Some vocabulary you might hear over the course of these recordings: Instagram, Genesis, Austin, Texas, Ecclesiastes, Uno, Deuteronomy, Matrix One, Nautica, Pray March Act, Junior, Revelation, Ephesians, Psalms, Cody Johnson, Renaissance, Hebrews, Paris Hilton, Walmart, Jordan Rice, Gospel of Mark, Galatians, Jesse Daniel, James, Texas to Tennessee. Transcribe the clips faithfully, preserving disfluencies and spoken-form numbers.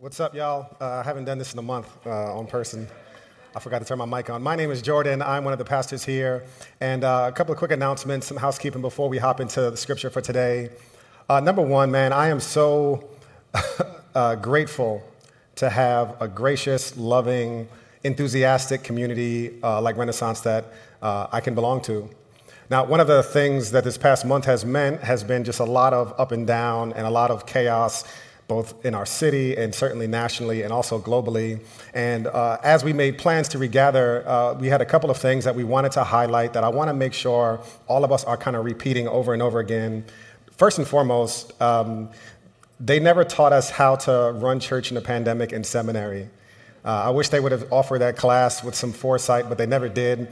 What's up, y'all? Uh, I haven't done this in a month uh, on person. I forgot to turn my mic on. My name is Jordan. I'm one of the pastors here. And uh, a couple of quick announcements, some housekeeping before we hop into the scripture for today. Uh, number one, man, I am so uh, grateful to have a gracious, loving, enthusiastic community uh, like Renaissance that uh, I can belong to. Now, one of the things that this past month has meant has been just a lot of up and down and a lot of chaos, both in our city and certainly nationally and also globally. And uh, as we made plans to regather, uh, we had a couple of things that we wanted to highlight that I want to make sure all of us are kind of repeating over and over again. First and foremost, um, they never taught us how to run church in a pandemic in seminary. Uh, I wish they would have offered that class with some foresight, but they never did.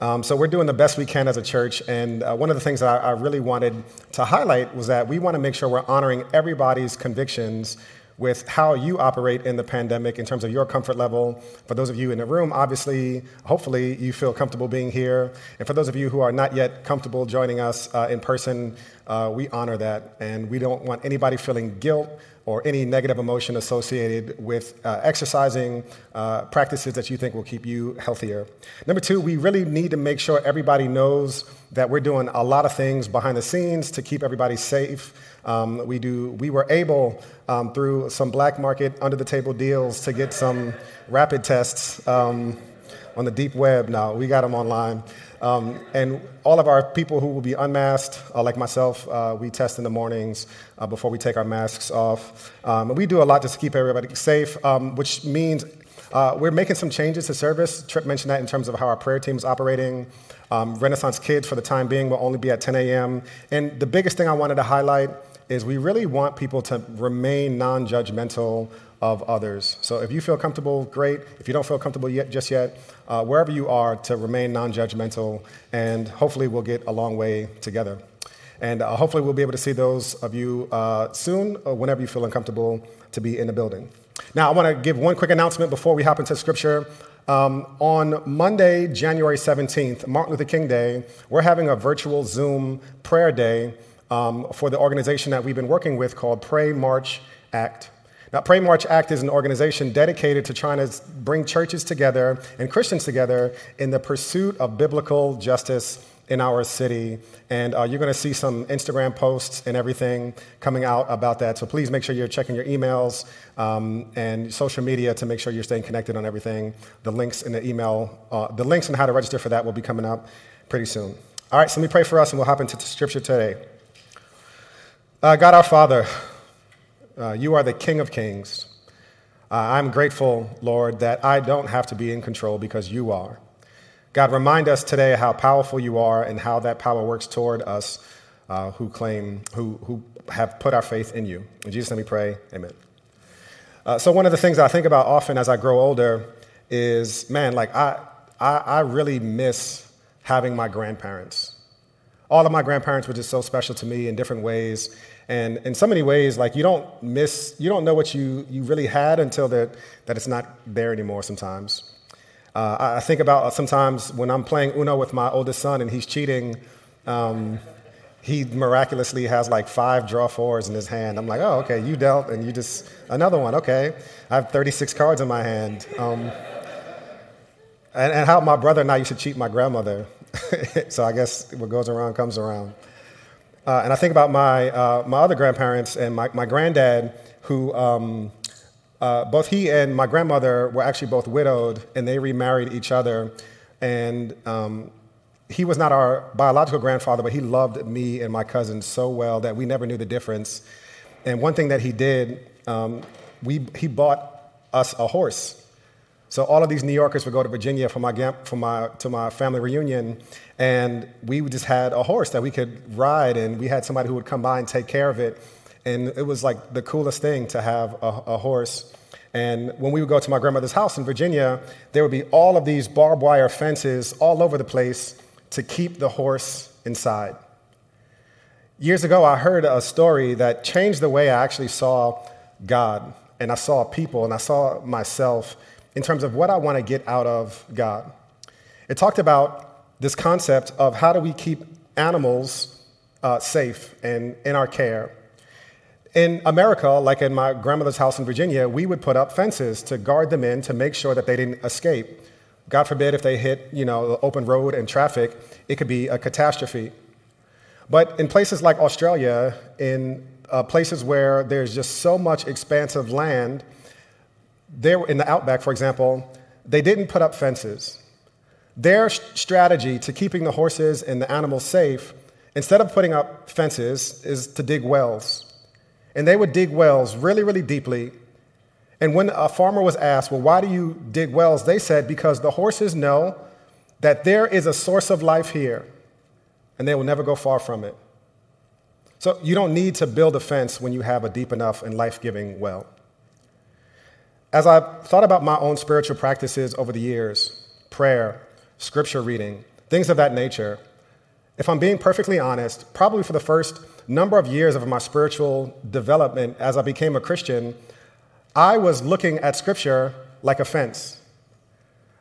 Um, so we're doing the best we can as a church, and uh, one of the things that I, I really wanted to highlight was that we want to make sure we're honoring everybody's convictions with how you operate in the pandemic in terms of your comfort level. For those of you in the room, obviously, hopefully you feel comfortable being here, and for those of you who are not yet comfortable joining us uh, in person, uh, we honor that, and we don't want anybody feeling guilt or any negative emotion associated with uh, exercising uh, practices that you think will keep you healthier. Number two, we really need to make sure everybody knows that we're doing a lot of things behind the scenes to keep everybody safe. Um, we do. We were able, um, through some black market under-the-table deals, to get some rapid tests um, on the deep web. Now we got them online. Um, and all of our people who will be unmasked, uh, like myself, uh, we test in the mornings uh, before we take our masks off. Um, and we do a lot just to keep everybody safe, um, which means uh, we're making some changes to service. Tripp mentioned that in terms of how our prayer team is operating. Um, Renaissance Kids, for the time being, will only be at ten a.m. And the biggest thing I wanted to highlight is we really want people to remain non-judgmental of others. So if you feel comfortable, great. If you don't feel comfortable yet, just yet, uh, wherever you are, to remain non-judgmental, and hopefully we'll get a long way together. And uh, hopefully we'll be able to see those of you uh, soon, or whenever you feel uncomfortable to be in the building. Now, I want to give one quick announcement before we hop into scripture. Um, on Monday, January seventeenth, Martin Luther King Day, we're having a virtual Zoom prayer day um, for the organization that we've been working with called Pray March Act. Now, Pray March Act is an organization dedicated to trying to bring churches together and Christians together in the pursuit of biblical justice in our city. And uh, you're going to see some Instagram posts and everything coming out about that. So please make sure you're checking your emails um, and social media to make sure you're staying connected on everything. The links in the email, uh, the links on how to register for that will be coming up pretty soon. All right, so let me pray for us and we'll hop into scripture today. Uh, God, our Father, Uh, you are the King of Kings. Uh, I'm grateful, Lord, that I don't have to be in control because you are. God, remind us today how powerful you are and how that power works toward us uh, who claim, who, who have put our faith in you. In Jesus' name we pray, amen. Uh, so one of the things I think about often as I grow older is, man, like I, I, I really miss having my grandparents. All of my grandparents were just so special to me in different ways. And in so many ways, like you don't miss, you don't know what you, you really had until that that it's not there anymore sometimes. Uh, I think about sometimes when I'm playing Uno with my oldest son and he's cheating, um, he miraculously has like five draw fours in his hand. I'm like, oh, okay, you dealt and you just, another one, okay. I have thirty-six cards in my hand. Um, and, and how my brother and I used to cheat my grandmother. So I guess what goes around comes around. Uh, and I think about my uh, my other grandparents and my, my granddad, who um, uh, both he and my grandmother were actually both widowed, and they remarried each other. And um, he was not our biological grandfather, but he loved me and my cousins so well that we never knew the difference. And one thing that he did, um, we he bought us a horse. So all of these New Yorkers would go to Virginia for my, for my, to my family reunion, and we just had a horse that we could ride, and we had somebody who would come by and take care of it. And it was like the coolest thing to have a, a horse. And when we would go to my grandmother's house in Virginia, there would be all of these barbed wire fences all over the place to keep the horse inside. Years ago, I heard a story that changed the way I actually saw God, and I saw people, and I saw myself in terms of what I want to get out of God. It talked about this concept of how do we keep animals uh, safe and in our care. In America, like in my grandmother's house in Virginia, we would put up fences to guard the men to make sure that they didn't escape. God forbid if they hit, you know, the open road and traffic, it could be a catastrophe. But in places like Australia, in uh, places where there's just so much expansive land, there in the outback, for example, they didn't put up fences. Their strategy to keeping the horses and the animals safe, instead of putting up fences, is to dig wells. And they would dig wells really, really deeply. And when a farmer was asked, well, why do you dig wells? They said, because the horses know that there is a source of life here, and they will never go far from it. So you don't need to build a fence when you have a deep enough and life-giving well. As I've thought about my own spiritual practices over the years, prayer, scripture reading, things of that nature, if I'm being perfectly honest, probably for the first number of years of my spiritual development as I became a Christian, I was looking at Scripture like a fence.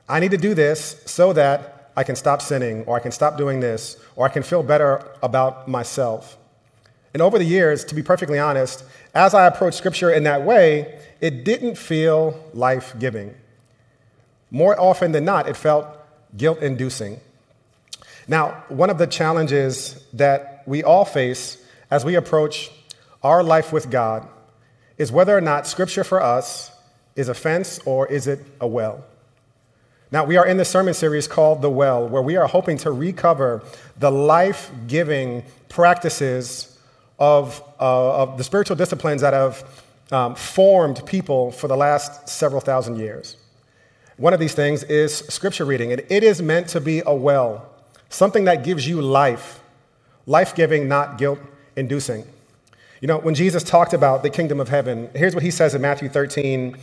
I need to do this so that I can stop sinning, or I can stop doing this, or I can feel better about myself. And over the years, to be perfectly honest, as I approached Scripture in that way, it didn't feel life-giving. More often than not, it felt guilt-inducing. Now, one of the challenges that we all face as we approach our life with God is whether or not Scripture for us is a fence or is it a well. Now, we are in this sermon series called The Well, where we are hoping to recover the life-giving practices of, uh, of the spiritual disciplines that have um, formed people for the last several thousand years. One of these things is Scripture reading, and it is meant to be a well, something that gives you life, life-giving, not guilt-inducing. You know, when Jesus talked about the kingdom of heaven, here's what he says in Matthew thirteen,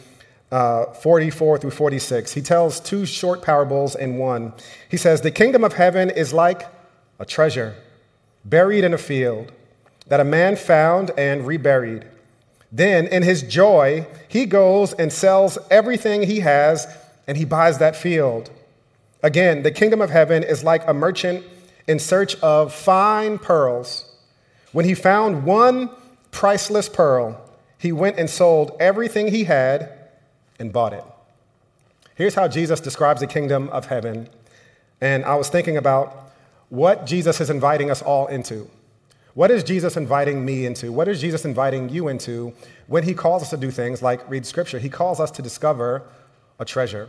uh, forty-four through forty-six. He tells two short parables in one. He says, the kingdom of heaven is like a treasure buried in a field that a man found and reburied. Then in his joy, he goes and sells everything he has and he buys that field. Again, the kingdom of heaven is like a merchant in search of fine pearls. When he found one priceless pearl, he went and sold everything he had and bought it. Here's how Jesus describes the kingdom of heaven. And I was thinking about what Jesus is inviting us all into. What is Jesus inviting me into? What is Jesus inviting you into when he calls us to do things like read Scripture? He calls us to discover a treasure,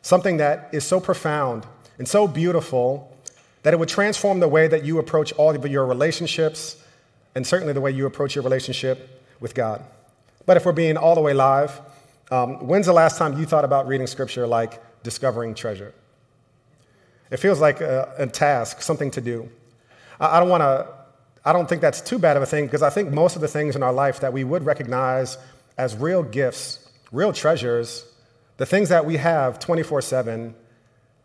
something that is so profound and so beautiful that it would transform the way that you approach all of your relationships and certainly the way you approach your relationship with God. But if we're being all the way live, um, when's the last time you thought about reading Scripture like discovering treasure? It feels like a, a task, something to do. I, I don't want to, I don't think that's too bad of a thing, because I think most of the things in our life that we would recognize as real gifts, real treasures, the things that we have twenty-four seven,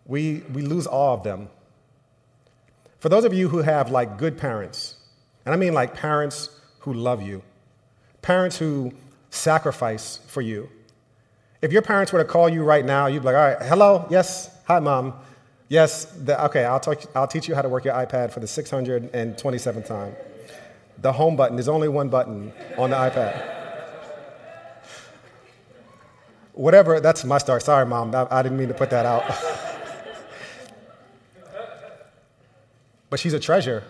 we, we lose all of them. For those of you who have like good parents, and I mean like parents who love you, parents who sacrifice for you. If your parents were to call you right now, you'd be like, all right, hello, yes, hi, Mom. Yes, the, okay, I'll, talk, I'll teach you how to work your iPad for the six hundred twenty-seventh time. The home button, there's only one button on the iPad. Whatever, that's my start. Sorry, Mom, I, I didn't mean to put that out. But she's a treasure.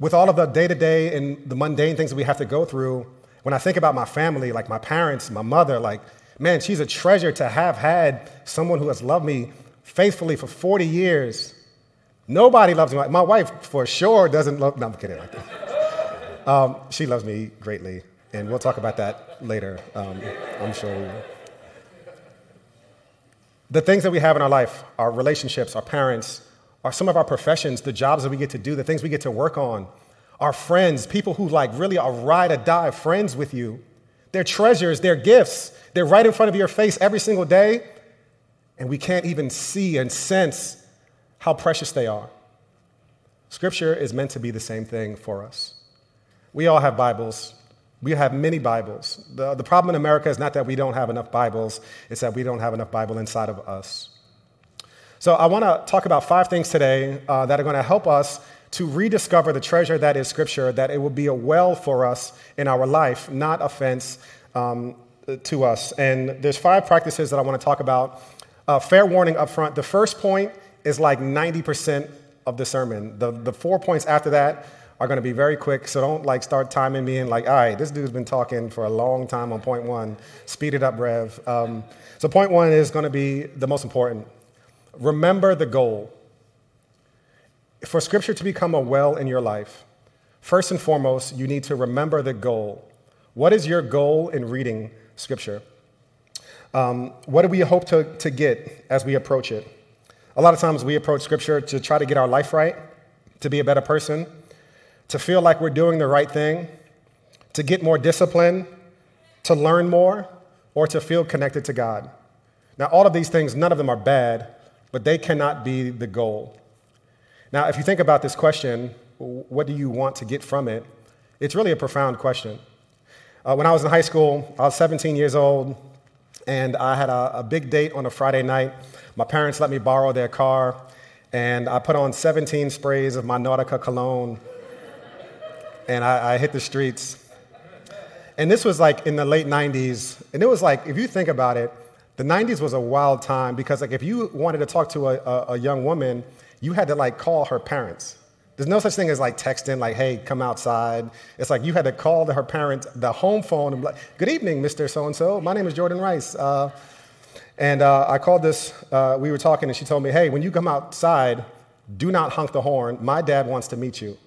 With all of the day-to-day and the mundane things that we have to go through, when I think about my family, like my parents, my mother, like, man, she's a treasure to have had someone who has loved me faithfully for forty years. Nobody loves me. My wife, for sure, doesn't love me. No, I'm kidding. um, she loves me greatly, and we'll talk about that later. Um, I'm sure we will. The things that we have in our life, our relationships, our parents, are some of our professions, the jobs that we get to do, the things we get to work on, our friends, people who like really are ride or die friends with you. They're treasures, they're gifts. They're right in front of your face every single day, and we can't even see and sense how precious they are. Scripture is meant to be the same thing for us. We all have Bibles. We have many Bibles. The, the problem in America is not that we don't have enough Bibles, it's that we don't have enough Bible inside of us. So I want to talk about five things today uh, that are going to help us to rediscover the treasure that is Scripture, that it will be a well for us in our life, not offense um, to us. And there's five practices that I want to talk about. Uh, fair warning up front, the first point is like ninety percent of the sermon. The, the four points after that are going to be very quick, so don't like start timing me in like, all right, this dude's been talking for a long time on point one. Speed it up, Rev. Um, so point one is going to be the most important. Remember the goal. For Scripture to become a well in your life, first and foremost, you need to remember the goal. What is your goal in reading Scripture? Um, what do we hope to, to get as we approach it? A lot of times we approach Scripture to try to get our life right, to be a better person, to feel like we're doing the right thing, to get more discipline, to learn more, or to feel connected to God. Now, all of these things, none of them are bad, but they cannot be the goal. Now, if you think about this question, what do you want to get from it? It's really a profound question. Uh, when I was in high school, I was seventeen years old, and I had a, a big date on a Friday night. My parents let me borrow their car, and I put on seventeen sprays of my Nautica cologne, and I, I hit the streets. And this was like in the late nineties, and it was like, if you think about it, the nineties was a wild time because like if you wanted to talk to a, a, a young woman, you had to like call her parents. There's no such thing as like texting, like, hey, come outside. It's like you had to call her parents, the home phone, and be like, good evening, Mister So-and-so. My name is Jordan Rice. Uh, and uh, I called this, uh, we were talking, and she told me, hey, when you come outside, do not honk the horn. My dad wants to meet you.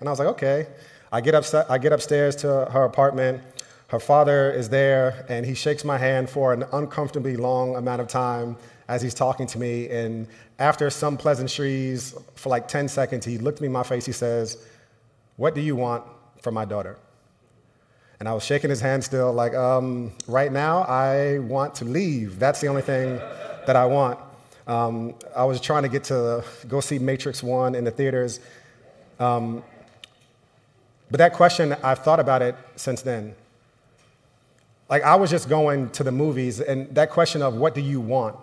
And I was like, okay. I get, upst- I get upstairs to her apartment. Her father is there, and he shakes my hand for an uncomfortably long amount of time as he's talking to me, and after some pleasantries for like ten seconds, he looked me in my face, he says, what do you want for my daughter? And I was shaking his hand still, like, um, right now, I want to leave. That's the only thing that I want. Um, I was trying to get to go see Matrix One in the theaters. Um, but that question, I've thought about it since then. Like, I was just going to the movies, and that question of what do you want?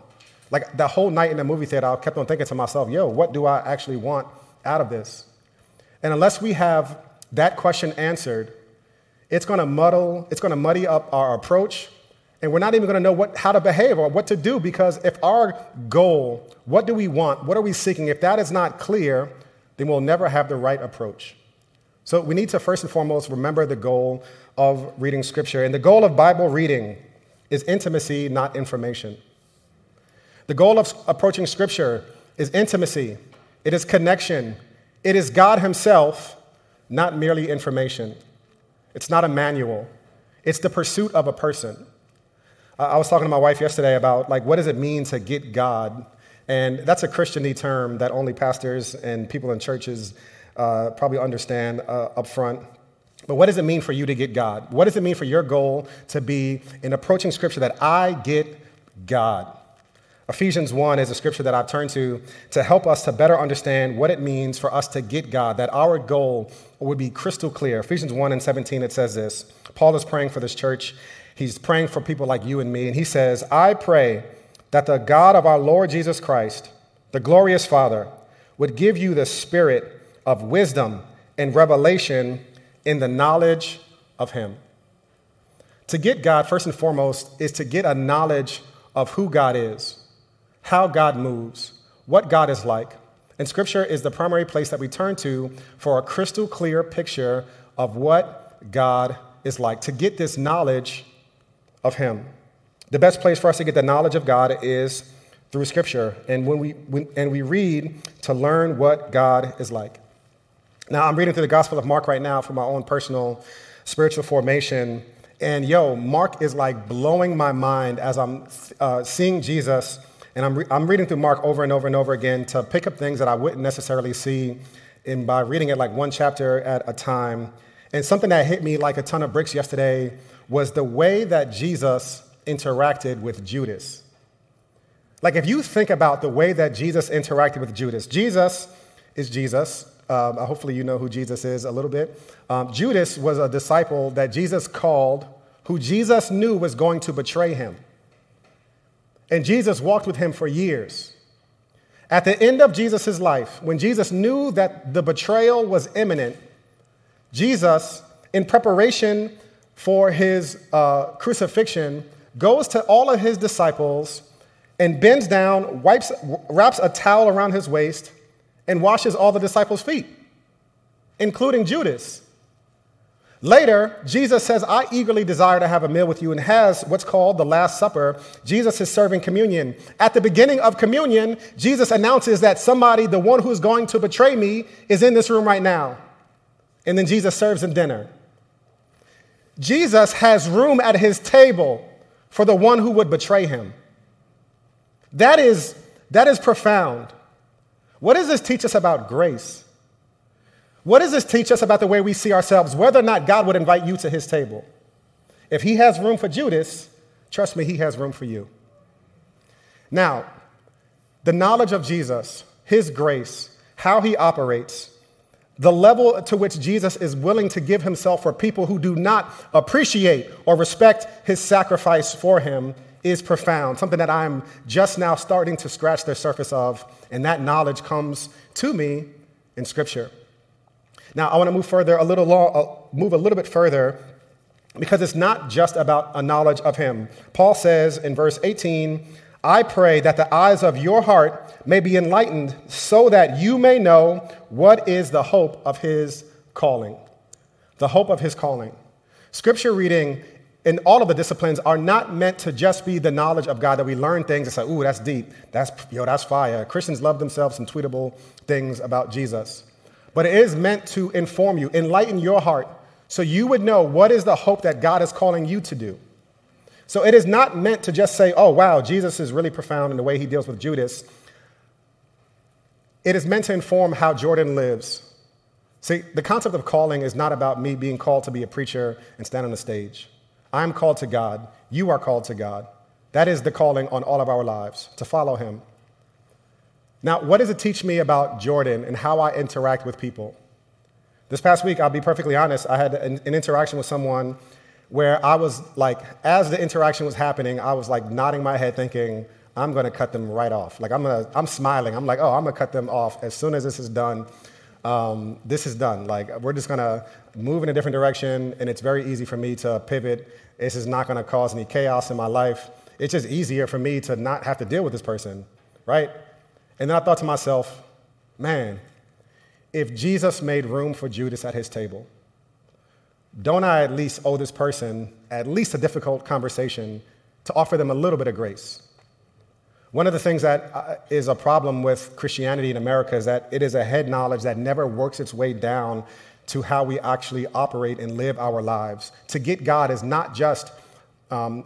Like, the whole night in the movie theater, I kept on thinking to myself, yo, what do I actually want out of this? And unless we have that question answered, it's going to muddle, it's going to muddy up our approach, and we're not even going to know what, how to behave or what to do, because if our goal, what do we want, what are we seeking, if that is not clear, then we'll never have the right approach. So we need to first and foremost remember the goal of reading Scripture. And the goal of Bible reading is intimacy, not information. The goal of approaching Scripture is intimacy. It is connection. It is God Himself, not merely information. It's not a manual. It's the pursuit of a person. Uh, I was talking to my wife yesterday about, like, what does it mean to get God? And that's a Christian-y term that only pastors and people in churches uh, probably understand uh, up front. But what does it mean for you to get God? What does it mean for your goal to be in approaching Scripture that I get God? Ephesians one is a scripture that I've turned to to help us to better understand what it means for us to get God, that our goal would be crystal clear. Ephesians one and seventeen, it says this. Paul is praying for this church. He's praying for people like you and me, and he says, I pray that the God of our Lord Jesus Christ, the glorious Father, would give you the spirit of wisdom and revelation in the knowledge of Him. To get God, first and foremost, is to get a knowledge of who God is, how God moves, what God is like. And Scripture is the primary place that we turn to for a crystal clear picture of what God is like, to get this knowledge of Him. The best place for us to get the knowledge of God is through Scripture, and when we when, and we read to learn what God is like. Now, I'm reading through the Gospel of Mark right now for my own personal spiritual formation, and yo, Mark is like blowing my mind as I'm uh, seeing Jesus. And I'm, re- I'm reading through Mark over and over and over again to pick up things that I wouldn't necessarily see in by reading it like one chapter at a time. And something that hit me like a ton of bricks yesterday was the way that Jesus interacted with Judas. Like, if you think about the way that Jesus interacted with Judas, Jesus is Jesus. Um, hopefully you know who Jesus is a little bit. Um, Judas was a disciple that Jesus called, who Jesus knew was going to betray him. And Jesus walked with him for years. At the end of Jesus' life, when Jesus knew that the betrayal was imminent, Jesus, in preparation for his uh, crucifixion, goes to all of his disciples and bends down, wipes, wraps a towel around his waist, and washes all the disciples' feet, including Judas. Later, Jesus says, I eagerly desire to have a meal with you, and has what's called the Last Supper. Jesus is serving communion. At the beginning of communion, Jesus announces that somebody, the one who's going to betray me, is in this room right now. And then Jesus serves him dinner. Jesus has room at his table for the one who would betray him. That is, that is profound. What does this teach us about grace? What does this teach us about the way we see ourselves, whether or not God would invite you to his table? If he has room for Judas, trust me, he has room for you. Now, the knowledge of Jesus, his grace, how he operates, the level to which Jesus is willing to give himself for people who do not appreciate or respect his sacrifice for him is profound, something that I'm just now starting to scratch the surface of, and that knowledge comes to me in Scripture. Now, I want to move further a little long, move a little bit further, because it's not just about a knowledge of him. Paul says in verse eighteen, I pray that the eyes of your heart may be enlightened so that you may know what is the hope of his calling. The hope of his calling. Scripture reading and all of the disciplines are not meant to just be the knowledge of God that we learn things and say, ooh, that's deep. That's, yo, that's fire. Christians love themselves some tweetable things about Jesus. But it is meant to inform you, enlighten your heart, so you would know what is the hope that God is calling you to do. So it is not meant to just say, oh, wow, Jesus is really profound in the way he deals with Judas. It is meant to inform how Jordan lives. See, the concept of calling is not about me being called to be a preacher and stand on the stage. I'm called to God. You are called to God. That is the calling on all of our lives, to follow him. Now, what does it teach me about Jordan and how I interact with people? This past week, I'll be perfectly honest, I had an, an interaction with someone where I was like, as the interaction was happening, I was like nodding my head thinking, I'm going to cut them right off. Like I'm gonna, I'm smiling. I'm like, oh, I'm going to cut them off. As soon as this is done, um, this is done. Like we're just going to move in a different direction, and it's very easy for me to pivot. This is not going to cause any chaos in my life. It's just easier for me to not have to deal with this person, right? And then I thought to myself, man, if Jesus made room for Judas at his table, don't I at least owe this person at least a difficult conversation to offer them a little bit of grace? One of the things that is a problem with Christianity in America is that it is a head knowledge that never works its way down to how we actually operate and live our lives. To get God is not just um,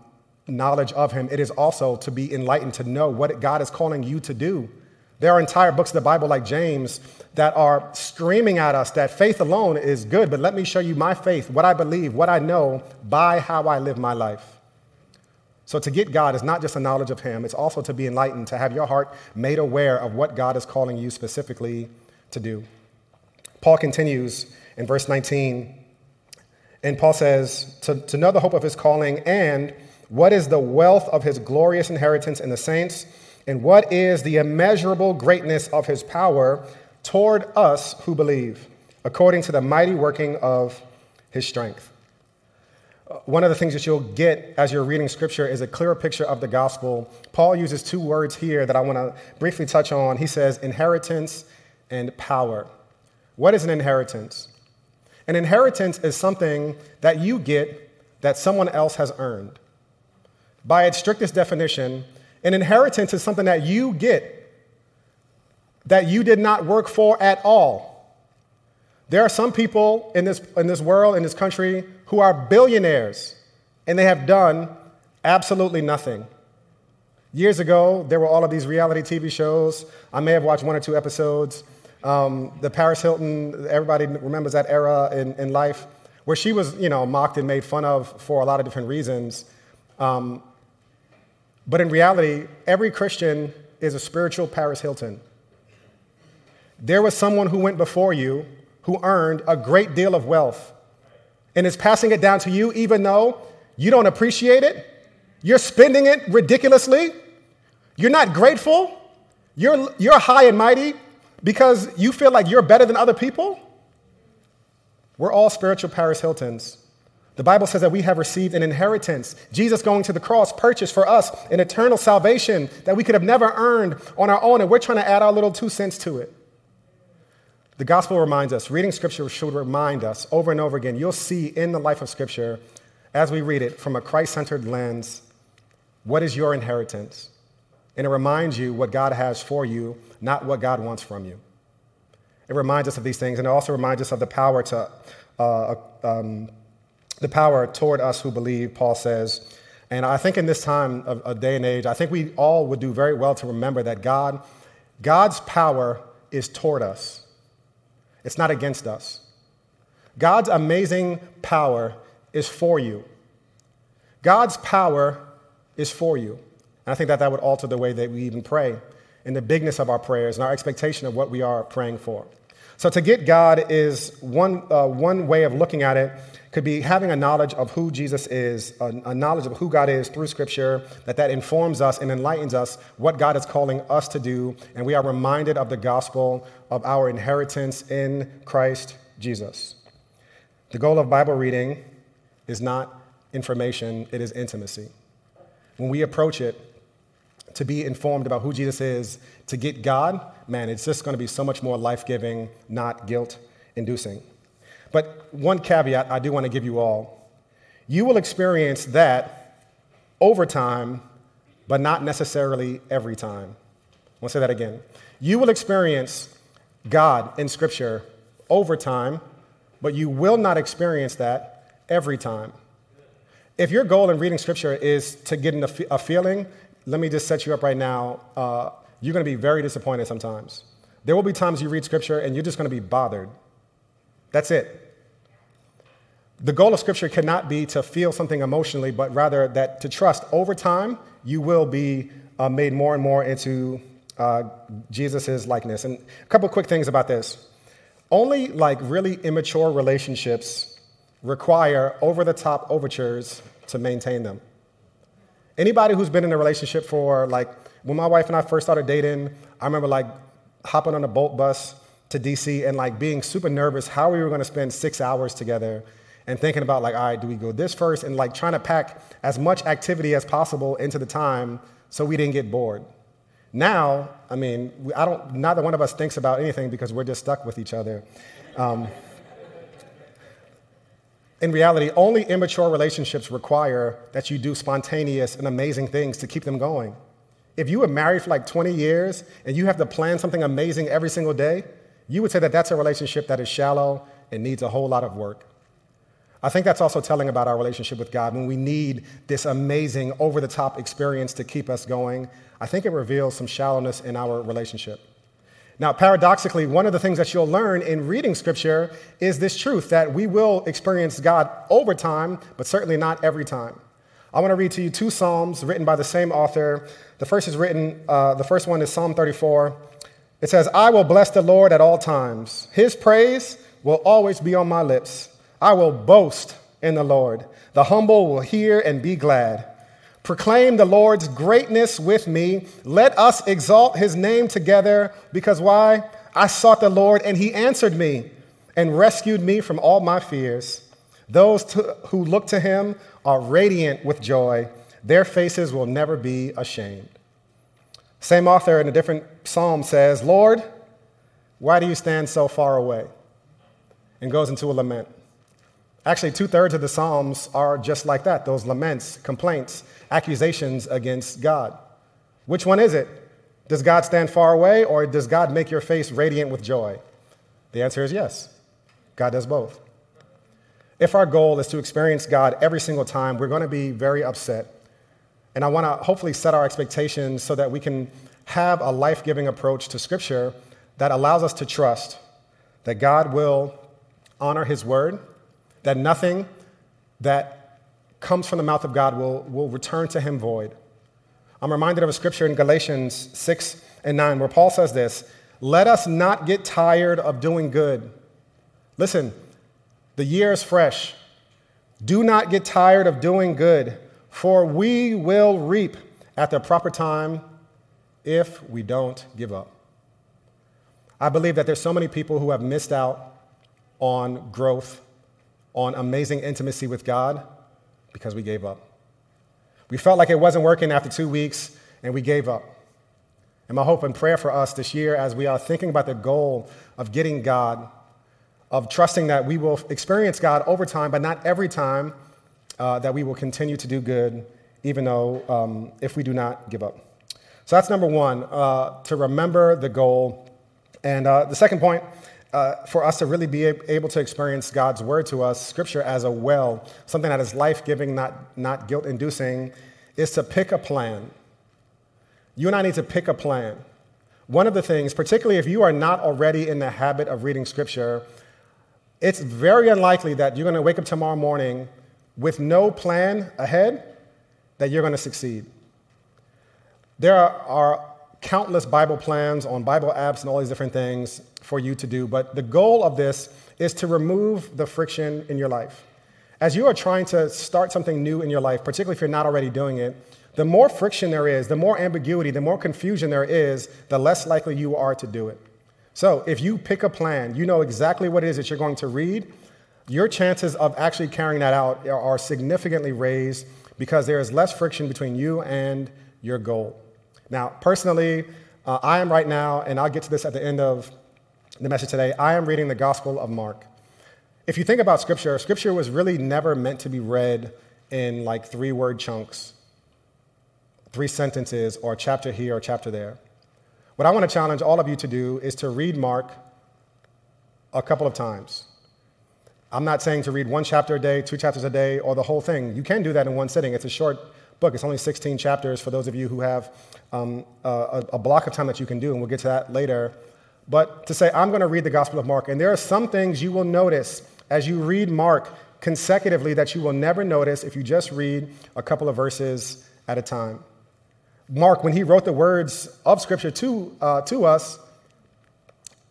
knowledge of him. It is also to be enlightened, to know what God is calling you to do. There are entire books of the Bible like James that are screaming at us that faith alone is good, but let me show you my faith, what I believe, what I know by how I live my life. So to get God is not just a knowledge of him, it's also to be enlightened, to have your heart made aware of what God is calling you specifically to do. Paul continues in verse nineteen, and Paul says, to, to know the hope of his calling and what is the wealth of his glorious inheritance in the saints, and what is the immeasurable greatness of his power toward us who believe, according to the mighty working of his strength. One of the things that you'll get as you're reading Scripture is a clearer picture of the gospel. Paul uses two words here that I want to briefly touch on. He says inheritance and power. What is an inheritance? An inheritance is something that you get that someone else has earned. By its strictest definition, an inheritance is something that you get that you did not work for at all. There are some people in this, in this world, in this country, who are billionaires, and they have done absolutely nothing. Years ago, there were all of these reality T V shows. I may have watched one or two episodes. Um, the Paris Hilton, everybody remembers that era in, in life, where she was, you know, mocked and made fun of for a lot of different reasons. Um, But in reality, every Christian is a spiritual Paris Hilton. There was someone who went before you who earned a great deal of wealth and is passing it down to you, even though you don't appreciate it. You're spending it ridiculously. You're not grateful. You're, you're high and mighty because you feel like you're better than other people? We're all spiritual Paris Hiltons. The Bible says that we have received an inheritance. Jesus going to the cross purchased for us an eternal salvation that we could have never earned on our own, and we're trying to add our little two cents to it. The gospel reminds us, reading scripture should remind us over and over again. You'll see in the life of scripture, as we read it from a Christ-centered lens, what is your inheritance? And it reminds you what God has for you, not what God wants from you. It reminds us of these things, and it also reminds us of the power to, uh, um, the power toward us who believe, Paul says. And I think in this time of, of day and age, I think we all would do very well to remember that God, God's power is toward us. It's not against us. God's amazing power is for you. God's power is for you. And I think that that would alter the way that we even pray and the bigness of our prayers and our expectation of what we are praying for. So to get God is one, uh, one way of looking at it could be having a knowledge of who Jesus is, a, a knowledge of who God is through Scripture, that that informs us and enlightens us what God is calling us to do, and we are reminded of the gospel of our inheritance in Christ Jesus. The goal of Bible reading is not information, it is intimacy. When we approach it, to be informed about who Jesus is, to get God, man, it's just going to be so much more life-giving, not guilt-inducing. But one caveat I do want to give you all. You will experience that over time, but not necessarily every time. I want to say that again. You will experience God in Scripture over time, but you will not experience that every time. If your goal in reading Scripture is to get a feeling, let me just set you up right now. Uh, you're going to be very disappointed sometimes. There will be times you read Scripture and you're just going to be bothered. That's it. The goal of Scripture cannot be to feel something emotionally, but rather that to trust over time, you will be uh, made more and more into uh, Jesus' likeness. And a couple quick things about this. Only like really immature relationships require over-the-top overtures to maintain them. Anybody who's been in a relationship for, like, when my wife and I first started dating, I remember, like, hopping on a Bolt bus to D C and, like, being super nervous how we were going to spend six hours together and thinking about, like, all right, do we go this first? And, like, trying to pack as much activity as possible into the time so we didn't get bored. Now, I mean, I don't, neither one of us thinks about anything because we're just stuck with each other. Um, In reality, only immature relationships require that you do spontaneous and amazing things to keep them going. If you were married for like twenty years and you have to plan something amazing every single day, you would say that that's a relationship that is shallow and needs a whole lot of work. I think that's also telling about our relationship with God. When we need this amazing, over-the-top experience to keep us going, I think it reveals some shallowness in our relationship. Now, paradoxically, one of the things that you'll learn in reading Scripture is this truth that we will experience God over time, but certainly not every time. I want to read to you two Psalms written by the same author. The first is written, uh, the first one is Psalm thirty-four. It says, I will bless the Lord at all times. His praise will always be on my lips. I will boast in the Lord. The humble will hear and be glad. Proclaim the Lord's greatness with me. Let us exalt his name together, because why? I sought the Lord, and he answered me and rescued me from all my fears. Those to, who look to him are radiant with joy. Their faces will never be ashamed. Same author in a different psalm says, Lord, why do you stand so far away? And goes into a lament. Actually, two-thirds of the Psalms are just like that, those laments, complaints, accusations against God. Which one is it? Does God stand far away, or does God make your face radiant with joy? The answer is yes. God does both. If our goal is to experience God every single time, we're going to be very upset. And I want to hopefully set our expectations so that we can have a life-giving approach to Scripture that allows us to trust that God will honor his word, that nothing that comes from the mouth of God will, will return to him void. I'm reminded of a scripture in Galatians six and nine where Paul says this, let us not get tired of doing good. Listen, the year is fresh. Do not get tired of doing good, for we will reap at the proper time if we don't give up. I believe that there's so many people who have missed out on growth, on amazing intimacy with God, because we gave up. We felt like it wasn't working after two weeks, and we gave up. And my hope and prayer for us this year, as we are thinking about the goal of getting God, of trusting that we will experience God over time, but not every time, uh, that we will continue to do good, even though um, if we do not give up. So that's number one, uh, to remember the goal. And uh, the second point, uh, for us to really be able to experience God's word to us, Scripture as a well, something that is life-giving, not, not guilt-inducing, is to pick a plan. You and I need to pick a plan. One of the things, particularly if you are not already in the habit of reading Scripture, it's very unlikely that you're going to wake up tomorrow morning with no plan ahead that you're going to succeed. There are, are countless Bible plans on Bible apps and all these different things for you to do, but the goal of this is to remove the friction in your life. As you are trying to start something new in your life, particularly if you're not already doing it, the more friction there is, the more ambiguity, the more confusion there is, the less likely you are to do it. So if you pick a plan, you know exactly what it is that you're going to read, your chances of actually carrying that out are significantly raised because there is less friction between you and your goal. Now, personally, uh, I am right now, and I'll get to this at the end of the message today, I am reading the Gospel of Mark. If you think about Scripture, Scripture was really never meant to be read in like three-word chunks, three sentences, or a chapter here or a chapter there. What I want to challenge all of you to do is to read Mark a couple of times. I'm not saying to read one chapter a day, two chapters a day, or the whole thing. You can do that in one sitting. It's a short book. It's only sixteen chapters for those of you who have um, a, a block of time that you can do, and we'll get to that later. But to say, I'm going to read the Gospel of Mark, and there are some things you will notice as you read Mark consecutively that you will never notice if you just read a couple of verses at a time. Mark, when he wrote the words of Scripture to, uh, to us,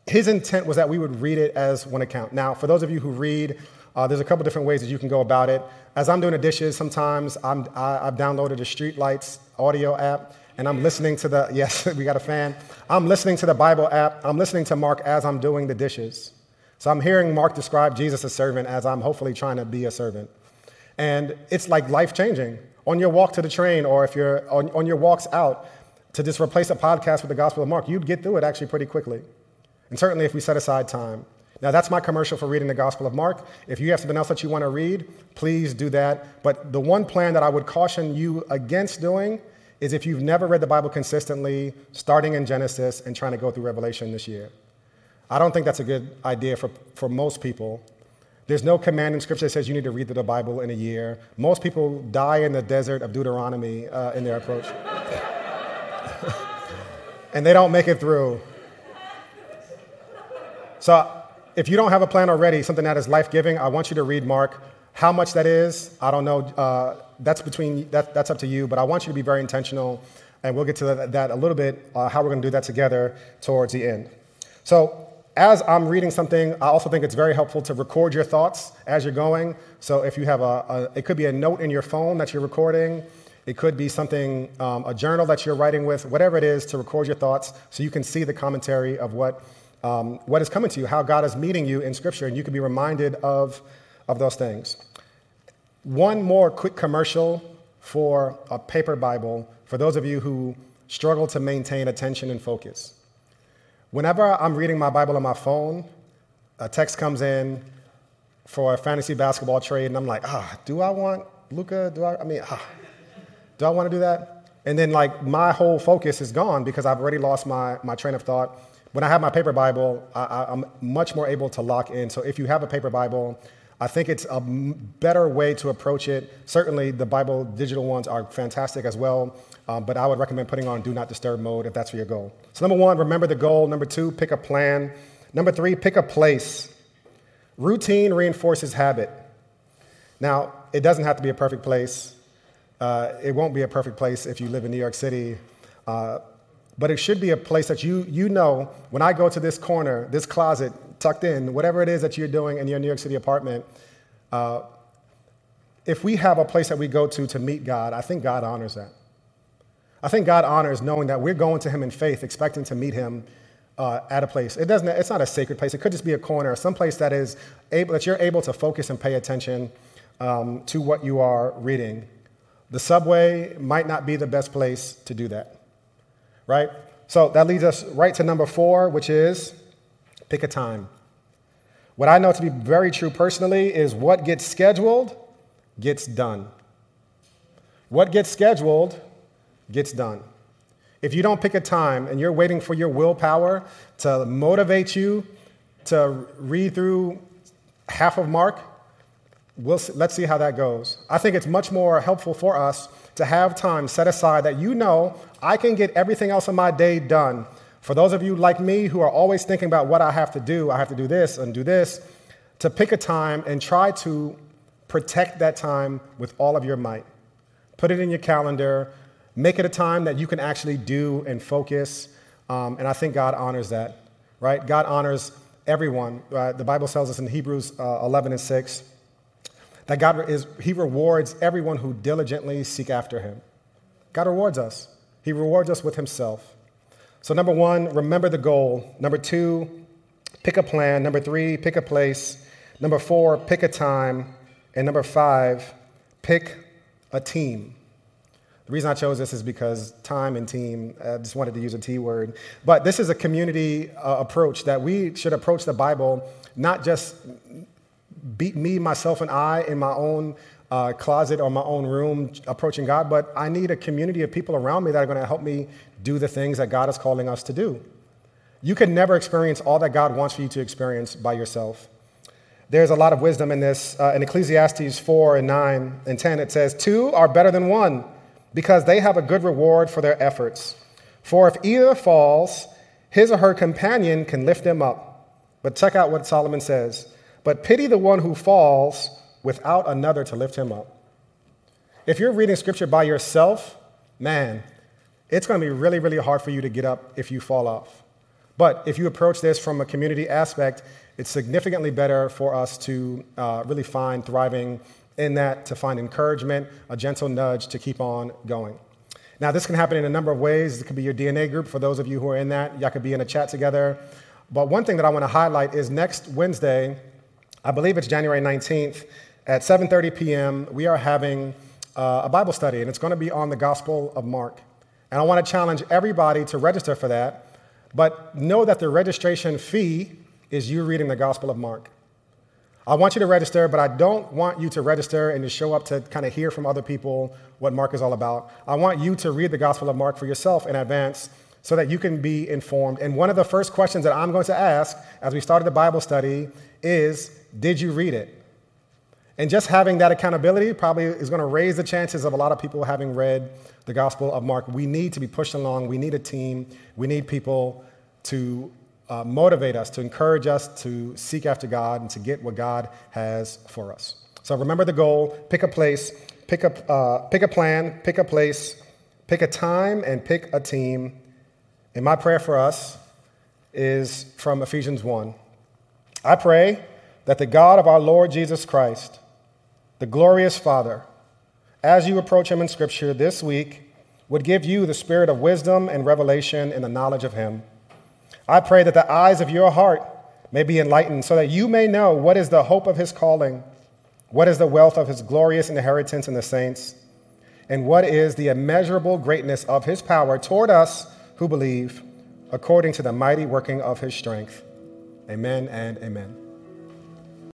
his intent was that we would read it as one account. Now, for those of you who read, uh, there's a couple different ways that you can go about it. As I'm doing the dishes, sometimes I'm, I, I've downloaded the Streetlights audio app, and I'm listening to the, yes, we got a fan. I'm listening to the Bible app. I'm listening to Mark as I'm doing the dishes. So I'm hearing Mark describe Jesus as servant as I'm hopefully trying to be a servant. And it's like life-changing. On your walk to the train, or if you're on, on your walks out, to just replace a podcast with the Gospel of Mark, you'd get through it actually pretty quickly. And certainly if we set aside time. Now, that's my commercial for reading the Gospel of Mark. If you have something else that you want to read, please do that. But the one plan that I would caution you against doing is if you've never read the Bible consistently, starting in Genesis and trying to go through Revelation this year. I don't think that's a good idea for, for most people. There's no command in Scripture that says you need to read through the Bible in a year. Most people die in the desert of Deuteronomy uh, in their approach. And they don't make it through. So if you don't have a plan already, something that is life-giving, I want you to read Mark. How much that is, I don't know. Uh, that's between that, that's up to you, but I want you to be very intentional, and we'll get to that, that a little bit, uh, how we're going to do that together towards the end. So as I'm reading something, I also think it's very helpful to record your thoughts as you're going. So if you have a, a it could be a note in your phone that you're recording. It could be something, um, a journal that you're writing with, whatever it is, to record your thoughts so you can see the commentary of what um, what is coming to you, how God is meeting you in Scripture, and you can be reminded of, of those things. One more quick commercial for a paper Bible for those of you who struggle to maintain attention and focus. Whenever I'm reading my Bible on my phone, a text comes in for a fantasy basketball trade, and I'm like, ah, do I want Luka? Do I, I mean, ah, do I want to do that? And then, like, my whole focus is gone because I've already lost my, my train of thought. When I have my paper Bible, I, I, I'm much more able to lock in. So if you have a paper Bible, I think it's a better way to approach it. Certainly, the Bible digital ones are fantastic as well, um, but I would recommend putting on Do Not Disturb mode if that's your goal. So number one, remember the goal. Number two, pick a plan. Number three, pick a place. Routine reinforces habit. Now, it doesn't have to be a perfect place. Uh, it won't be a perfect place if you live in New York City, uh, but it should be a place that you you know, when I go to this corner, this closet, tucked in, whatever it is that you're doing in your New York City apartment, uh, if we have a place that we go to to meet God, I think God honors that. I think God honors knowing that we're going to him in faith, expecting to meet him uh, at a place. It doesn't, it's not a sacred place. It could just be a corner, some place that is able, that you're able to focus and pay attention um, to what you are reading. The subway might not be the best place to do that, right? So that leads us right to number four, which is pick a time. What I know to be very true personally is what gets scheduled gets done. What gets scheduled gets done. If you don't pick a time and you're waiting for your willpower to motivate you to read through half of Mark, we'll see, let's see how that goes. I think it's much more helpful for us to have time set aside that you know I can get everything else in my day done. For those of you like me who are always thinking about what I have to do, I have to do this and do this, to pick a time and try to protect that time with all of your might. Put it in your calendar. Make it a time that you can actually do and focus. Um, and I think God honors that, right? God honors everyone. Uh, the Bible tells us in Hebrews uh, eleven and six that God is, he rewards everyone who diligently seek after him. God rewards us. He rewards us with himself. So number one, remember the goal. Number two, pick a plan. Number three, pick a place. Number four, pick a time. And number five, pick a team. The reason I chose this is because time and team, I just wanted to use a T word. But this is a community uh, approach that we should approach the Bible, not just be, me, myself, and I in my own uh, closet or my own room approaching God, but I need a community of people around me that are going to help me do the things that God is calling us to do. You can never experience all that God wants for you to experience by yourself. There's a lot of wisdom in this. Uh, in Ecclesiastes four and nine and ten, it says, two are better than one, because they have a good reward for their efforts. For if either falls, his or her companion can lift them up. But check out what Solomon says. But pity the one who falls without another to lift him up. If you're reading scripture by yourself, man, it's going to be really, really hard for you to get up if you fall off. But if you approach this from a community aspect, it's significantly better for us to uh, really find thriving in that, to find encouragement, a gentle nudge to keep on going. Now, this can happen in a number of ways. It could be your D N A group. For those of you who are in that, y'all could be in a chat together. But one thing that I want to highlight is next Wednesday, I believe it's January nineteenth, at seven thirty p.m., we are having uh, a Bible study, and it's going to be on the Gospel of Mark. And I want to challenge everybody to register for that, but know that the registration fee is you reading the Gospel of Mark. I want you to register, but I don't want you to register and to show up to kind of hear from other people what Mark is all about. I want you to read the Gospel of Mark for yourself in advance so that you can be informed. And one of the first questions that I'm going to ask as we started the Bible study is, did you read it? And just having that accountability probably is going to raise the chances of a lot of people having read the Gospel of Mark. We need to be pushed along. We need a team. We need people to Uh, motivate us, to encourage us to seek after God and to get what God has for us. So remember the goal, pick a place, pick a, uh, pick a plan, pick a place, pick a time, and pick a team. And my prayer for us is from Ephesians one. I pray that the God of our Lord Jesus Christ, the glorious Father, as you approach him in Scripture this week, would give you the spirit of wisdom and revelation in the knowledge of him. I pray that the eyes of your heart may be enlightened so that you may know what is the hope of his calling, what is the wealth of his glorious inheritance in the saints, and what is the immeasurable greatness of his power toward us who believe, according to the mighty working of his strength. Amen and amen.